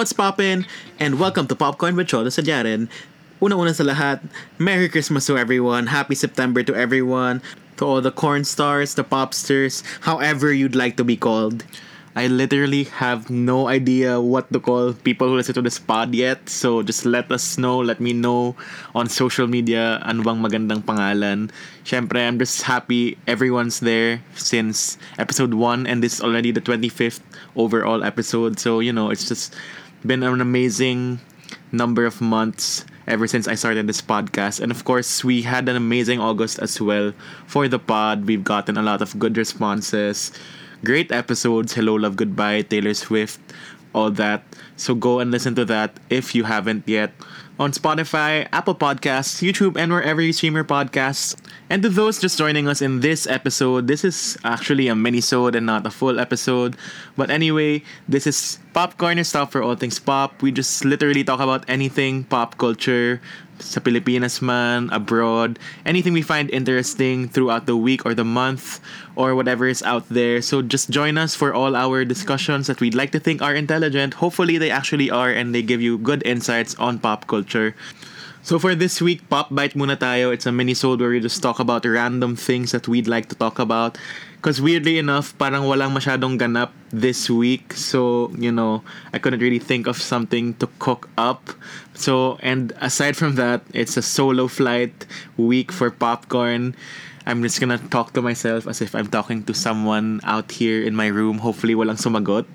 what's poppin'? And welcome to Popcorn with Cholo Sediaren. Una-una sa lahat, Merry Christmas to everyone. Happy September to everyone. To all the corn stars, the popsters, however you'd like to be called. I literally have no idea what to call people who listen to this pod yet. So just let us know, let me know on social media ano bang magandang pangalan. Syempre, I'm just happy everyone's there since episode 1 and this is already the 25th overall episode. So, you know, it's just been an amazing number of months ever since I started this podcast. And of course, we had an amazing August as well for the pod. We've gotten a lot of good responses. Great episodes, Hello, Love, Goodbye, Taylor Swift, all that. So go and listen to that if you haven't yet on Spotify, Apple Podcasts, YouTube, and wherever you stream your podcasts. And to those just joining us in this episode, this is actually a mini-sode and not a full episode. But anyway, this is Popcorn, your stop for all things pop. We just literally talk about anything pop culture, sa Pilipinas man, abroad, anything we find interesting throughout the week or the month or whatever is out there. So just join us for all our discussions that we'd like to think are intelligent. Hopefully they actually are and they give you good insights on pop culture. So for this week, Pop Bite muna tayo. It's a mini-sode where we just talk about random things that we'd like to talk about. Because weirdly enough, parang walang masyadong ganap this week. So, you know, I couldn't really think of something to cook up. So, and aside from that, it's a solo flight week for Popcorn. I'm just gonna talk to myself as if I'm talking to someone out here in my room. Hopefully, walang sumagot.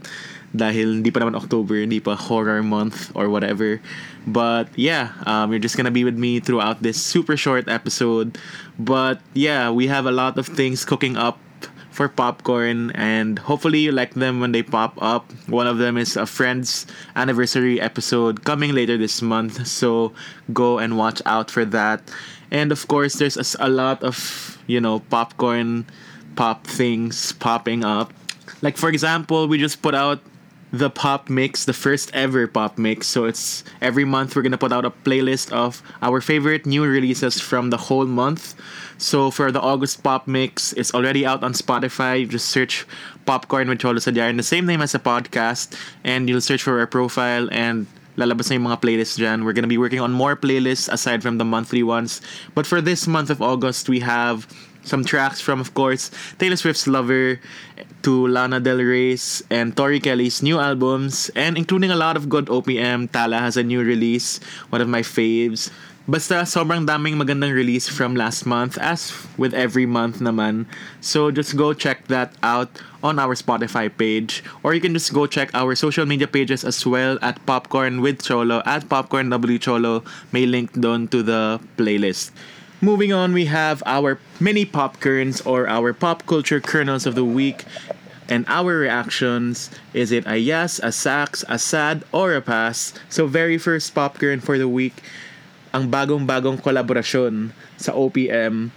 Dahil hindi pa naman October, hindi pa horror month or whatever. But yeah, you're just gonna be with me throughout this super short episode. But yeah, we have a lot of things cooking up for Popcorn and hopefully you like them when they pop up. One of them is a Friends anniversary episode coming later this month. So go and watch out for that. And of course, there's a lot of, you know, Popcorn pop things popping up. Like for example, we just put out the pop mix, the first ever pop mix. So it's every month we're gonna put out a playlist of our favorite new releases from the whole month. So for the August pop mix, it's already out on Spotify. You just search Popcorn with Cholo Sediaren, the same name as the podcast, and you'll search for our profile and lalabas na yung mga playlists dyan. We're gonna be working on more playlists aside from the monthly ones. But for this month of August, we have some tracks from, of course, Taylor Swift's Lover to Lana Del Rey's and Tori Kelly's new albums, and including a lot of good OPM. Tala has a new release, one of my faves. Basta sobrang daming magandang release from last month, as with every month naman. So just go check that out on our Spotify page, or you can just go check our social media pages as well at Popcorn with Cholo, at Popcorn W Cholo. May link doon to the playlist. Moving on, we have our mini pop kernels or our pop culture kernels of the week and our reactions. Is it a yes, a sax, a sad, or a pass? So very first pop kernel for the week, ang bagong-bagong collaboration sa OPM.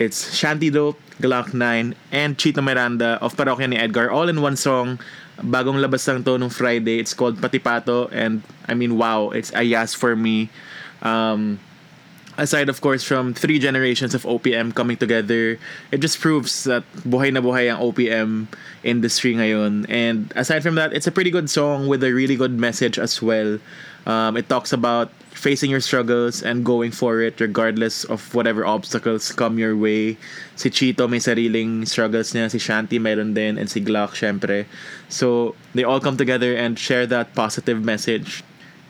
It's Shantidope, Glock 9, and Chito Miranda of Parokya ni Edgar all in one song. Bagong labas lang to nung Friday. It's called Patipato and I mean wow, it's a yes for me. Aside, of course, from three generations of OPM coming together, it just proves that buhay ang OPM industry ngayon. And aside from that, it's a pretty good song with a really good message as well. It talks about facing your struggles and going for it regardless of whatever obstacles come your way. Si Chito may sariling struggles niya, si Shanti meron din, and si Glock, syempre. So, they all come together and share that positive message.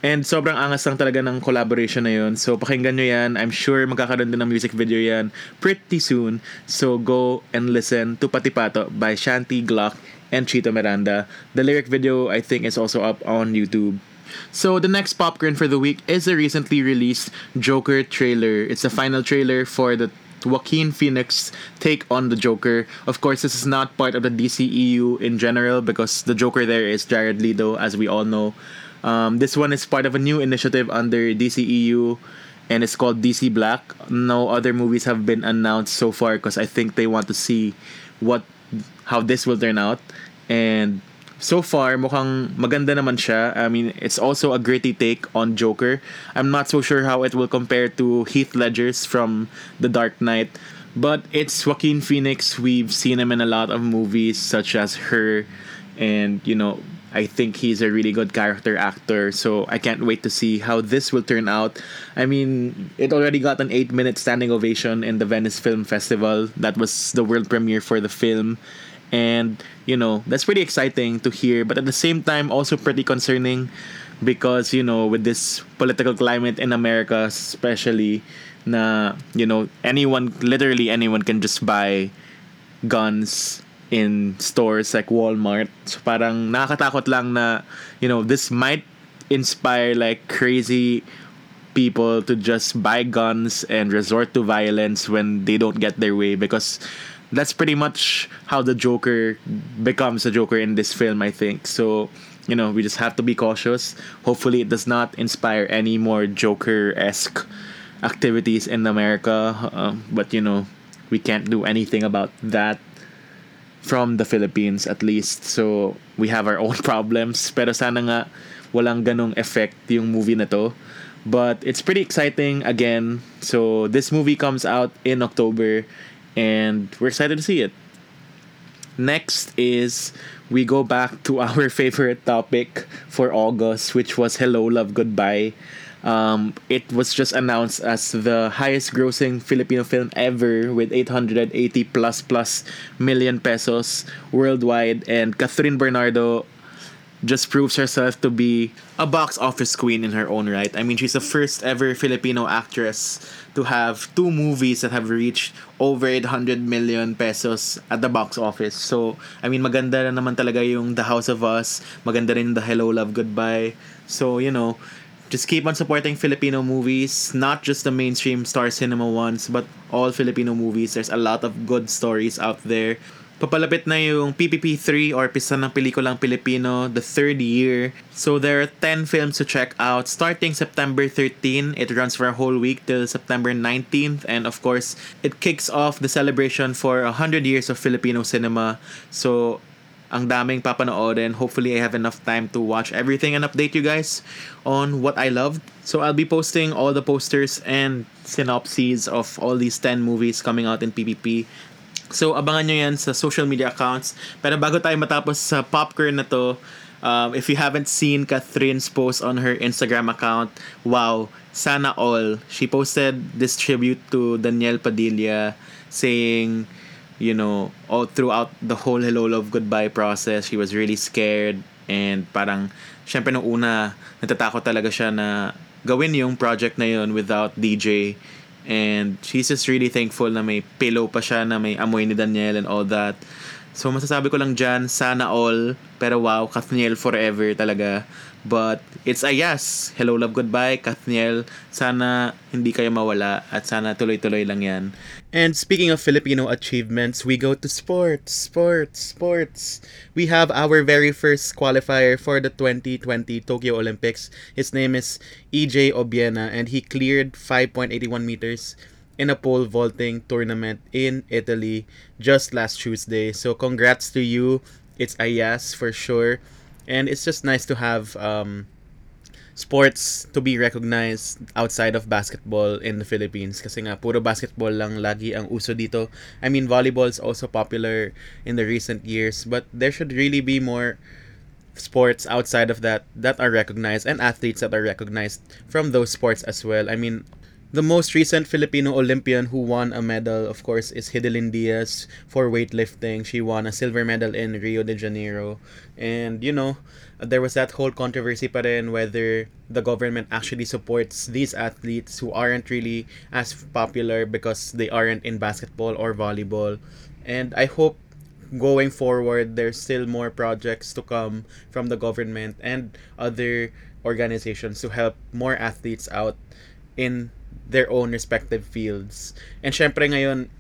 And sobrang angas lang talaga ng collaboration na yun. So, pakinggan nyo yan. I'm sure magkakaroon din ng music video yan pretty soon. So, go and listen to Patipato by Shanti, Glock, and Chito Miranda. The lyric video, I think, is also up on YouTube. So, the next popcorn for the week is the recently released Joker trailer. It's the final trailer for the Joaquin Phoenix take on the Joker. Of course, this is not part of the DCEU in general because the Joker there is Jared Leto, as we all know. This one is part of a new initiative under DCEU and it's called DC Black. No other movies have been announced so far because I think they want to see how this will turn out. And so far, mukhang maganda naman siya. I mean, it's also a gritty take on Joker. I'm not so sure how it will compare to Heath Ledger's from The Dark Knight. But it's Joaquin Phoenix. We've seen him in a lot of movies such as Her and, you know, I think he's a really good character actor, so I can't wait to see how this will turn out. I mean, it already got an 8-minute standing ovation in the Venice Film Festival. That was the world premiere for the film. And, you know, that's pretty exciting to hear, but at the same time, also pretty concerning because, you know, with this political climate in America especially, na, you know, literally anyone can just buy guns in stores like Walmart. So parang nakakatakot lang na, you know, this might inspire like crazy people to just buy guns and resort to violence when they don't get their way, because that's pretty much how the Joker becomes a Joker in this film, I think. So, you know, we just have to be cautious. Hopefully it does not inspire any more Joker-esque activities in America. But, you know, we can't do anything about that from the Philippines, at least. So, we have our own problems. Pero sana nga walang ganong effect yung movie na to. But it's pretty exciting, again. So, this movie comes out in October, and we're excited to see it. Next is we go back to our favorite topic for August, which was Hello, Love, Goodbye. It was just announced as the highest grossing Filipino film ever with 880+ million pesos worldwide. And Catherine Bernardo just proves herself to be a box office queen in her own right. I mean, she's the first ever Filipino actress to have two movies that have reached over 800 million pesos at the box office. So, I mean, maganda na naman talaga yung The House of Us. Maganda rin the Hello, Love, Goodbye. So, you know, just keep on supporting Filipino movies. Not just the mainstream Star Cinema ones, but all Filipino movies. There's a lot of good stories out there. Papalapit na yung PPP 3 or Pista ng Pelikulang Pilipino, the third year. So there are 10 films to check out. Starting September 13, it runs for a whole week till September 19th. And of course, it kicks off the celebration for 100 years of Filipino cinema. So, ang daming papanoorin. Hopefully, I have enough time to watch everything and update you guys on what I loved. So I'll be posting all the posters and synopses of all these 10 movies coming out in PPP. So, abangan nyo yan sa social media accounts. Pero bago tayo matapos sa popcorn na to, if you haven't seen Catherine's post on her Instagram account, wow, sana all. She posted this tribute to Danielle Padilla saying, you know, all throughout the whole Hello, Love, Goodbye process, she was really scared. And parang, syempre nung una, natatakot talaga siya na gawin yung project na yun without DJ. And she's just really thankful na may pillow pa siya, na may amoy ni Danielle and all that. So, masasabi ko lang dyan, sana all. Pero wow, Kathniel forever talaga. But it's a yes. Hello, Love, Goodbye, Kathniel. Sana hindi kayo mawala at sana tuloy-tuloy lang yan. And speaking of Filipino achievements, we go to sports. We have our very first qualifier for the 2020 Tokyo Olympics. His name is EJ Obiena, and he cleared 5.81 meters in a pole vaulting tournament in Italy just last Tuesday. So congrats to you. It's a yes for sure. And it's just nice to have sports to be recognized outside of basketball in the Philippines. Kasi nga, puro basketball lang lagi ang uso dito. I mean, volleyball is also popular in the recent years. But there should really be more sports outside of that are recognized, and athletes that are recognized from those sports as well. I mean, the most recent Filipino Olympian who won a medal, of course, is Hidelyn Diaz for weightlifting. She won a silver medal in Rio de Janeiro. And, you know, there was that whole controversy pa rin whether the government actually supports these athletes who aren't really as popular because they aren't in basketball or volleyball. And I hope going forward, there's still more projects to come from the government and other organizations to help more athletes out in their own respective fields. And syempre ngayon,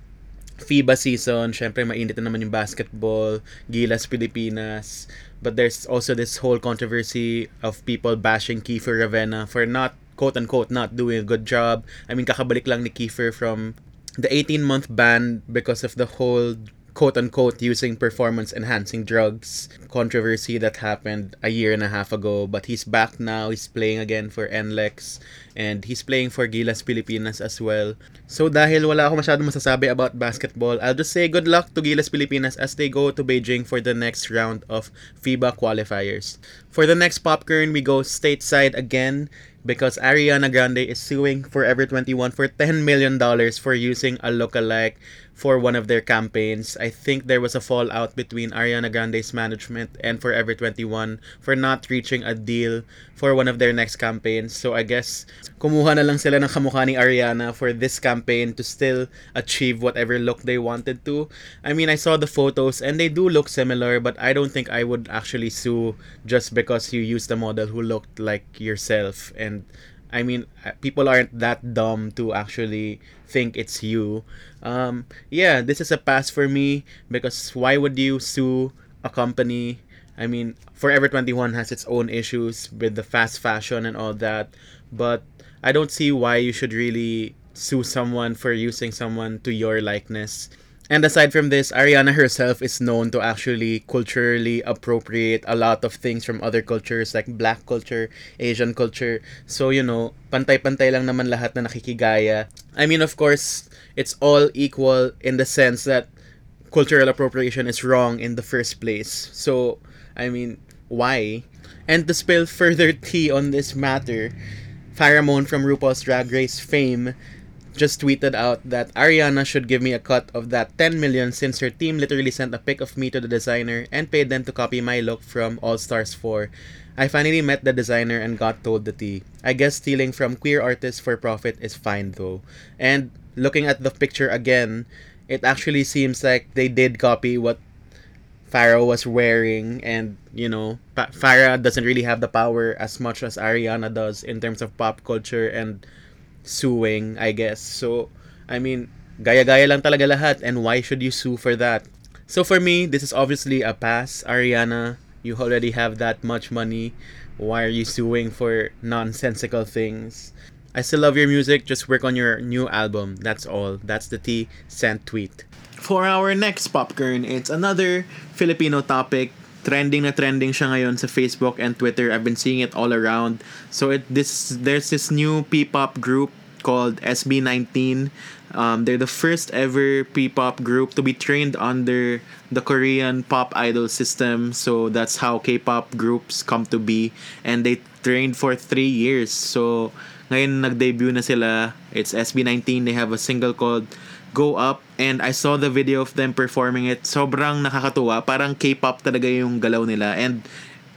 FIBA season, syempre mainit na naman yung basketball, Gilas Pilipinas. But there's also this whole controversy of people bashing Kiefer Ravenna for not, quote-unquote, not doing a good job. I mean, kakabalik lang ni Kiefer from the 18-month ban because of the whole quote-unquote using performance-enhancing drugs controversy that happened a year and a half ago. But he's back now. He's playing again for NLEX. And he's playing for Gilas Pilipinas as well. So dahil wala ako masyadong masasabi about basketball, I'll just say good luck to Gilas Pilipinas as they go to Beijing for the next round of FIBA qualifiers. For the next popcorn, we go stateside again because Ariana Grande is suing Forever 21 for $10 million for using a lookalike for one of their campaigns. I think there was a fallout between Ariana Grande's management and Forever 21 for not reaching a deal for one of their next campaigns. So I guess kumuha na lang sila ng kamukha ni Ariana for this campaign to still achieve whatever look they wanted to. I mean, I saw the photos and they do look similar, but I don't think I would actually sue just because you used a model who looked like yourself. And I mean, people aren't that dumb to actually think it's you. Yeah, this is a pass for me because why would you sue a company? I mean, Forever 21 has its own issues with the fast fashion and all that, but I don't see why you should really sue someone for using someone to your likeness. And aside from this, Ariana herself is known to actually culturally appropriate a lot of things from other cultures like black culture, Asian culture. So, you know, pantay-pantay lang naman lahat na nakikigaya. I mean, of course, it's all equal in the sense that cultural appropriation is wrong in the first place. So, I mean, why? And to spill further tea on this matter, Pheromone from RuPaul's Drag Race fame just tweeted out that Ariana should give me a cut of that $10 million since her team literally sent a pic of me to the designer and paid them to copy my look from All Stars 4. I finally met the designer and got told the tea. I guess stealing from queer artists for profit is fine though. And looking at the picture again, it actually seems like they did copy what Farrah was wearing, and you know, Farrah doesn't really have the power as much as Ariana does in terms of pop culture and suing, I guess. So, I mean, gaya-gaya lang talaga lahat, and why should you sue for that? So for me, this is obviously a pass. Ariana, you already have that much money. Why are you suing for nonsensical things? I still love your music. Just work on your new album. That's all. That's the T sent tweet. For our next popcorn, it's another Filipino topic. Trending na trending siya ngayon sa Facebook and Twitter. I've been seeing it all around. So there's this new P-pop group called SB19. They're the first ever P-pop group to be trained under the Korean pop idol system. So that's how K-pop groups come to be. And they trained for 3 years. So ngayon nag-debut na sila. It's SB19. They have a single called Go Up, and I saw the video of them performing it. Sobrang nakakatuwa. Parang K-pop talaga yung galaw nila, and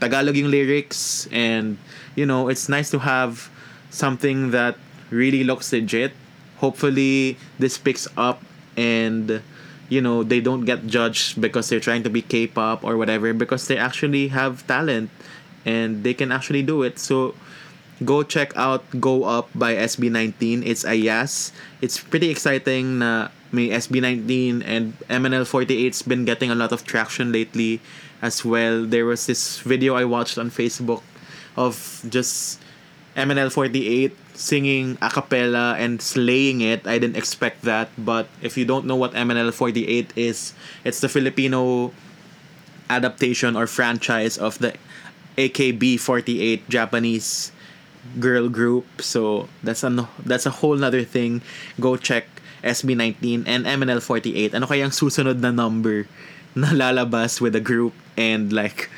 Tagalog yung lyrics, and you know, it's nice to have something that really looks legit. Hopefully this picks up and you know, they don't get judged because they're trying to be K-pop or whatever, because they actually have talent and they can actually do it. So go check out Go Up by SB19. It's a yes. It's pretty exciting na may SB19, and MNL48's been getting a lot of traction lately as well. There was this video I watched on Facebook of just MNL48 singing a cappella and slaying it. I didn't expect that, but if you don't know what MNL48 is, it's the Filipino adaptation or franchise of the AKB48 Japanese girl group. So that's a whole other thing. Go check SB19 and MNL48. Ano kayang susunod na number na lalabas with a group and like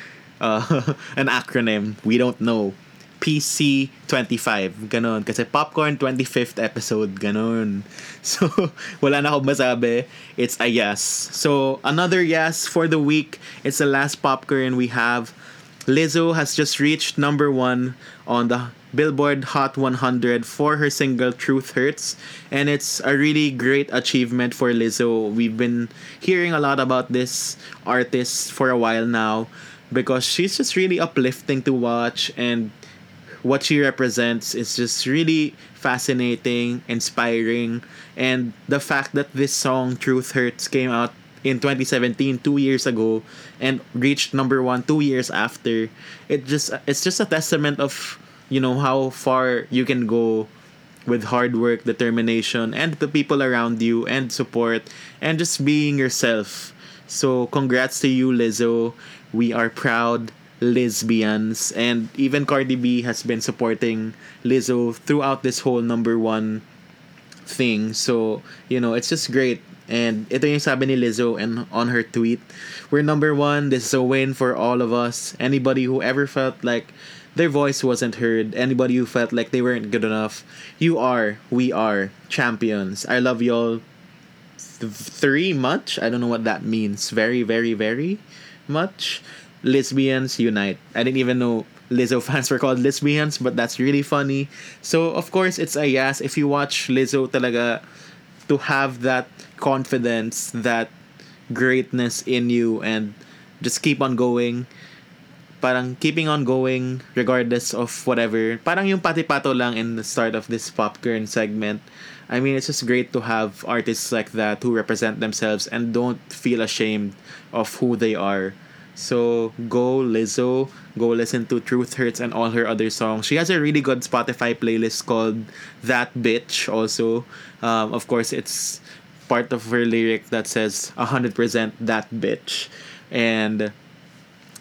an acronym? We don't know. PC 25, ganon, kasi popcorn 25th episode, ganon. So wala na akong masabi. It's a yes. So another yes for the week. It's the last popcorn we have. Lizzo has just reached number 1 on the Billboard Hot 100 for her single Truth Hurts, and it's a really great achievement for Lizzo. We've been hearing a lot about this artist for a while now because she's just really uplifting to watch, and what she represents is just really fascinating, inspiring, and the fact that this song Truth Hurts came out in 2017, 2 years ago, and reached number 1 2 years after, it's just a testament of, you know, how far you can go with hard work, determination, and the people around you, and support, and just being yourself. So congrats to you, Lizzo. We are proud lesbians. And even Cardi B has been supporting Lizzo throughout this whole #1 thing. So, you know, it's just great. And ito yung sabi ni Lizzo and on her tweet, "We're #1. This is a win for all of us. Anybody who ever felt like their voice wasn't heard, anybody who felt like they weren't good enough, you are, we are, champions. I love y'all very much." I don't know what that means. Very, very, very much. Lesbians unite. I didn't even know Lizzo fans were called lesbians, but that's really funny. So, of course, it's a yes. If you watch Lizzo talaga, to have that confidence, that greatness in you, and just keep on going. Parang keeping on going regardless of whatever. Parang yung Patipato lang in the start of this popcorn segment. I mean, it's just great to have artists like that who represent themselves and don't feel ashamed of who they are. So, go Lizzo. Go listen to Truth Hurts and all her other songs. She has a really good Spotify playlist called That Bitch also. Of course, it's part of her lyric that says 100% that bitch. And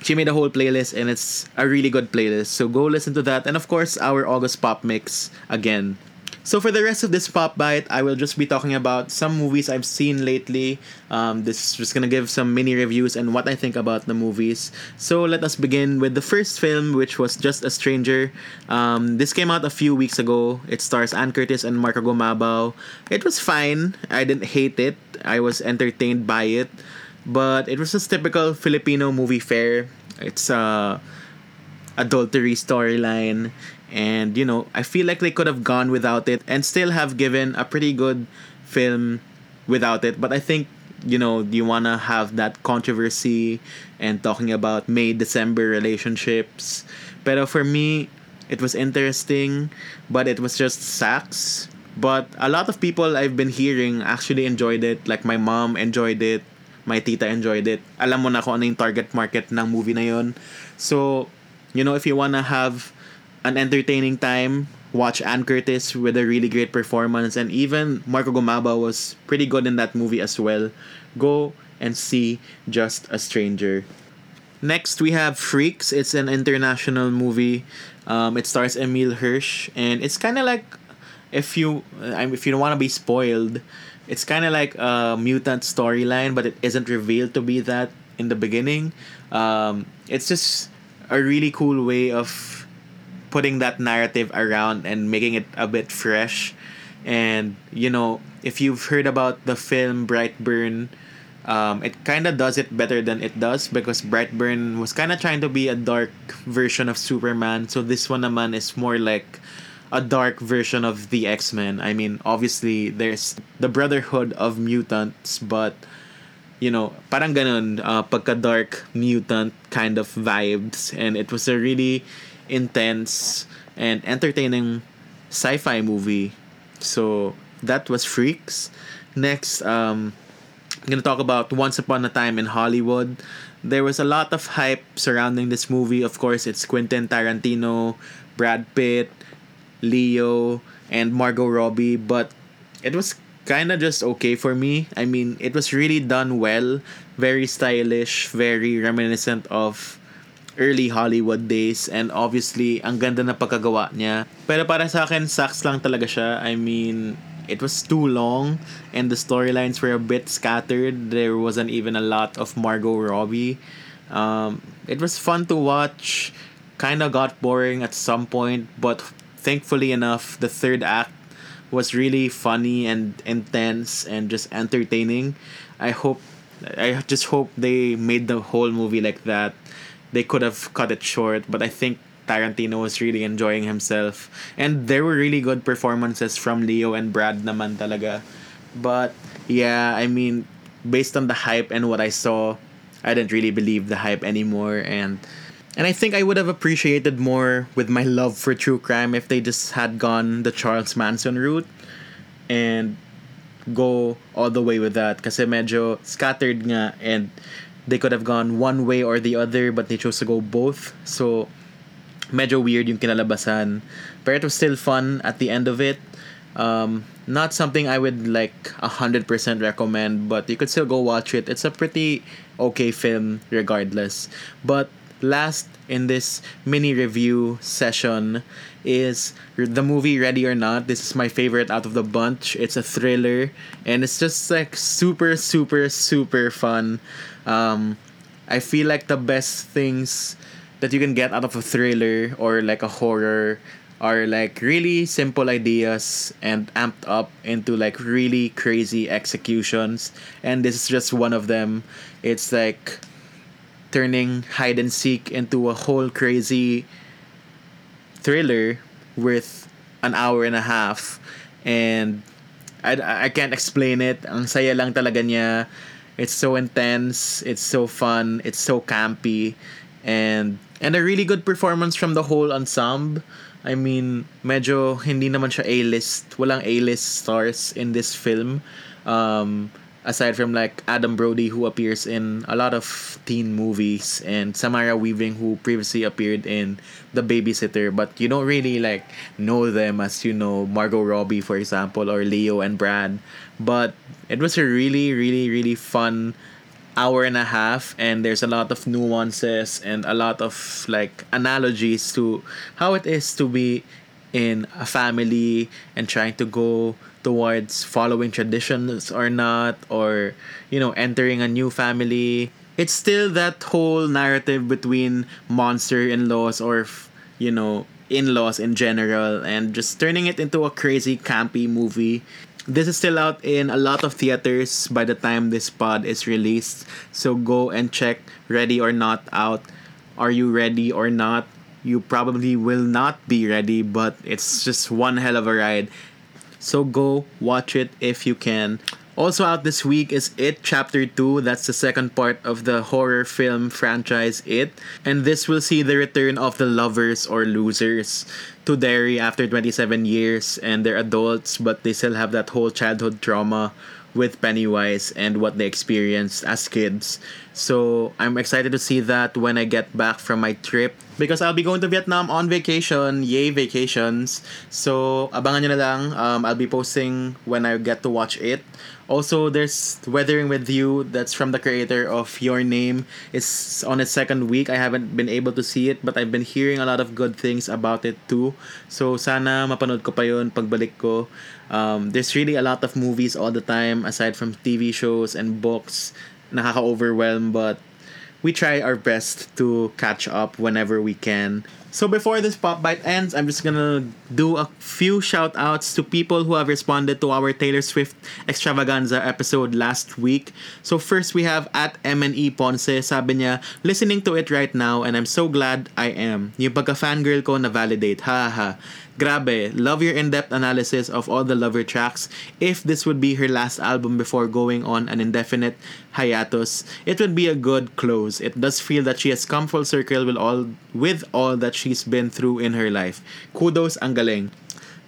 she made a whole playlist, and it's a really good playlist. So go listen to that. And of course, our August Pop Mix again. So for the rest of this Pop Bite, I will just be talking about some movies I've seen lately. This is just gonna give some mini reviews and what I think about the movies. So let us begin with the first film, which was Just A Stranger. This came out a few weeks ago. It stars Anne Curtis and Marco Gumabao. It was fine. I didn't hate it. I was entertained by it. But it was just typical Filipino movie fare. It's a adultery storyline. And, you know, I feel like they could have gone without it and still have given a pretty good film without it. But I think, you know, you want to have that controversy and talking about May-December relationships. Pero for me, it was interesting, but it was just sacks. But a lot of people I've been hearing actually enjoyed it. Like, my mom enjoyed it. My tita enjoyed it. Alam mo na kung ano yung target market ng movie na yun. So, you know, if you wanna have an entertaining time, watch Anne Curtis with a really great performance. And even Marco Gumabao was pretty good in that movie as well. Go and see Just A Stranger. Next, we have Freaks. It's an international movie. It stars Emil Hirsch. And it's kind of like, if you don't want to be spoiled, it's kind of like a mutant storyline, but it isn't revealed to be that in the beginning. It's just a really cool way of putting that narrative around and making it a bit fresh. And, you know, if you've heard about the film Brightburn, it kind of does it better than it does, because Brightburn was kind of trying to be a dark version of Superman. So this one naman is more like a dark version of the X-Men. I mean, obviously, there's the Brotherhood of Mutants, but, you know, parang ganun, pagka-dark mutant kind of vibes. And it was a really intense and entertaining sci-fi movie. So, that was Freaks. Next, I'm gonna talk about Once Upon a Time in Hollywood. There was a lot of hype surrounding this movie. Of course, it's Quentin Tarantino, Brad Pitt, Leo, and Margot Robbie, but it was kind of just okay for me. I mean, it was really done well, very stylish, very reminiscent of early Hollywood days, and obviously, ang ganda na pagkagawa niya. Pero para sa akin, sucks lang talaga siya. I mean, it was too long, and the storylines were a bit scattered. There wasn't even a lot of Margot Robbie. It was fun to watch, kind of got boring at some point, but thankfully enough, the third act was really funny and intense and just entertaining. I just hope they made the whole movie like that. They could have cut it short, but I think Tarantino was really enjoying himself. And there were really good performances from Leo and Brad naman talaga. But yeah, I mean, based on the hype and what I saw, I didn't really believe the hype anymore. And I think I would have appreciated more with my love for true crime if they just had gone the Charles Manson route and go all the way with that. Kasi medyo scattered nga, and they could have gone one way or the other, but they chose to go both. So, medyo weird yung kinalabasan. But it was still fun at the end of it. Not something I would like 100% recommend, but you could still go watch it. It's a pretty okay film regardless. But last in this mini review session is the movie Ready or Not. This is my favorite out of the bunch. It's a thriller and it's just like super, super, super fun. I feel like the best things that you can get out of a thriller or like a horror are like really simple ideas and amped up into like really crazy executions. And this is just one of them. It's like turning hide and seek into a whole crazy thriller with an hour and a half, and I can't explain it. Ang saya lang talaga niya. It's so intense, it's so fun, it's so campy, and a really good performance from the whole ensemble. I mean, medyo hindi naman siya A-list, walang A-list stars in this film. Aside from like Adam Brody, who appears in a lot of teen movies, and Samara Weaving, who previously appeared in The Babysitter, but you don't really like know them as you know Margot Robbie, for example, or Leo and Brad. But it was a really, really, really fun hour and a half, and there's a lot of nuances and a lot of like analogies to how it is to be in a family and trying to go towards following traditions or not, or you know, entering a new family. It's still that whole narrative between monster in-laws or you know, in-laws in general, and just turning it into a crazy campy movie. This is still out in a lot of theaters by the time this pod is released, so go and check Ready or Not out. Are you ready or not? You probably will not be ready, but it's just one hell of a ride. So go watch it if you can. Also out this week is It Chapter 2. That's the second part of the horror film franchise It. And this will see the return of the lovers or losers to Derry after 27 years. And they're adults, but they still have that whole childhood trauma with Pennywise and what they experienced as kids. So I'm excited to see that when I get back from my trip, because I'll be going to Vietnam on vacation. Yay, vacations. So abangan nyo na lang. I'll be posting when I get to watch it. Also, there's Weathering With You. That's from the creator of Your Name. It's on its second week. I haven't been able to see it, but I've been hearing a lot of good things about it too. So sana mapanood ko pa yun pagbalik ko. There's really a lot of movies all the time, aside from TV shows and books. Nakaka-overwhelm, but we try our best to catch up whenever we can. So before this Pop Bite ends, I'm just gonna do a few shout-outs to people who have responded to our Taylor Swift extravaganza episode last week. So first we have at MNE Ponce. Sabi niya, listening to it right now and I'm so glad I am. Yung pagka-fangirl ko na-validate. Ha ha. Grabe, love your in-depth analysis of all the Lover tracks. If this would be her last album before going on an indefinite hiatus, it would be a good close. It does feel that she has come full circle with all that she's been through in her life. Kudos, ang galing.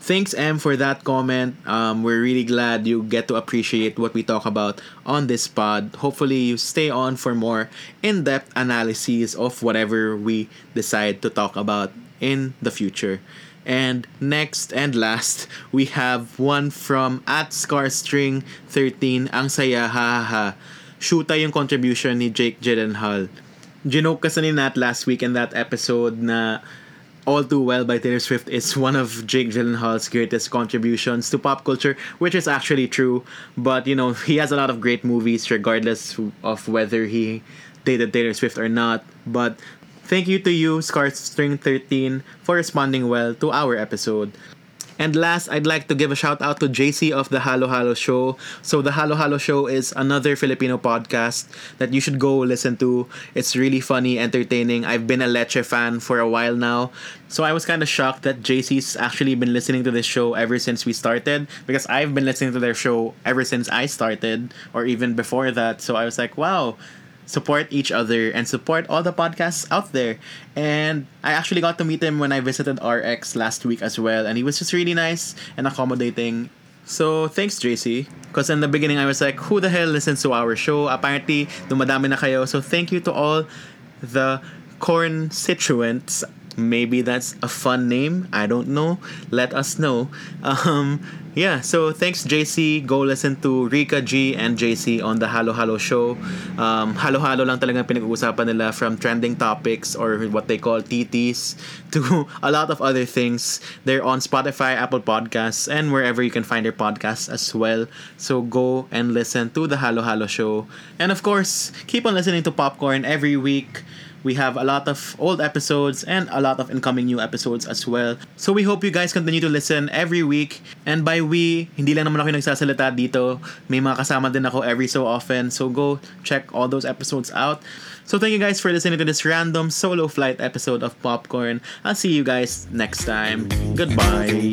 Thanks, M, for that comment. We're really glad you get to appreciate what we talk about on this pod. Hopefully, you stay on for more in-depth analyses of whatever we decide to talk about in the future. And next and last, we have one from at Scarstring13. Ang saya, ha ha ha. Shoota yung contribution ni Jake Gyllenhaal. Ginoke kasi ni Nat last week in that episode na All Too Well by Taylor Swift is one of Jake Gyllenhaal's greatest contributions to pop culture, which is actually true. But, you know, he has a lot of great movies regardless of whether he dated Taylor Swift or not. But thank you to you, Scarstring13, for responding well to our episode. And last, I'd like to give a shout out to JC of The Halo Halo Show. So The Halo Halo Show is another Filipino podcast that you should go listen to. It's really funny, entertaining. I've been a Leche fan for a while now. So I was kind of shocked that JC's actually been listening to this show ever since we started, because I've been listening to their show ever since I started, or even before that. So I was like, wow. Support each other and support all the podcasts out there. And I actually got to meet him when I visited RX last week as well, and he was just really nice and accommodating. So thanks, JC, because in the beginning I was like, who the hell listens to our show? Apparently dumadami na kayo. So thank you to all the corn constituents Maybe that's a fun name. I don't know. Let us know. Yeah, so thanks, JC. Go listen to Rika G and JC on the Halo Halo show. Halo-halo lang talagang pinag-uusapan nila, from trending topics or what they call TTs to a lot of other things. They're on Spotify, Apple Podcasts, and wherever you can find their podcasts as well. So go and listen to the Halo Halo show. And of course, keep on listening to Popcorn every week. We have a lot of old episodes and a lot of incoming new episodes as well. So we hope you guys continue to listen every week. And by we, hindi lang naman ako nagsasalita dito. May mga kasama din ako every so often. So go check all those episodes out. So thank you guys for listening to this random solo flight episode of Popcorn. I'll see you guys next time. Goodbye.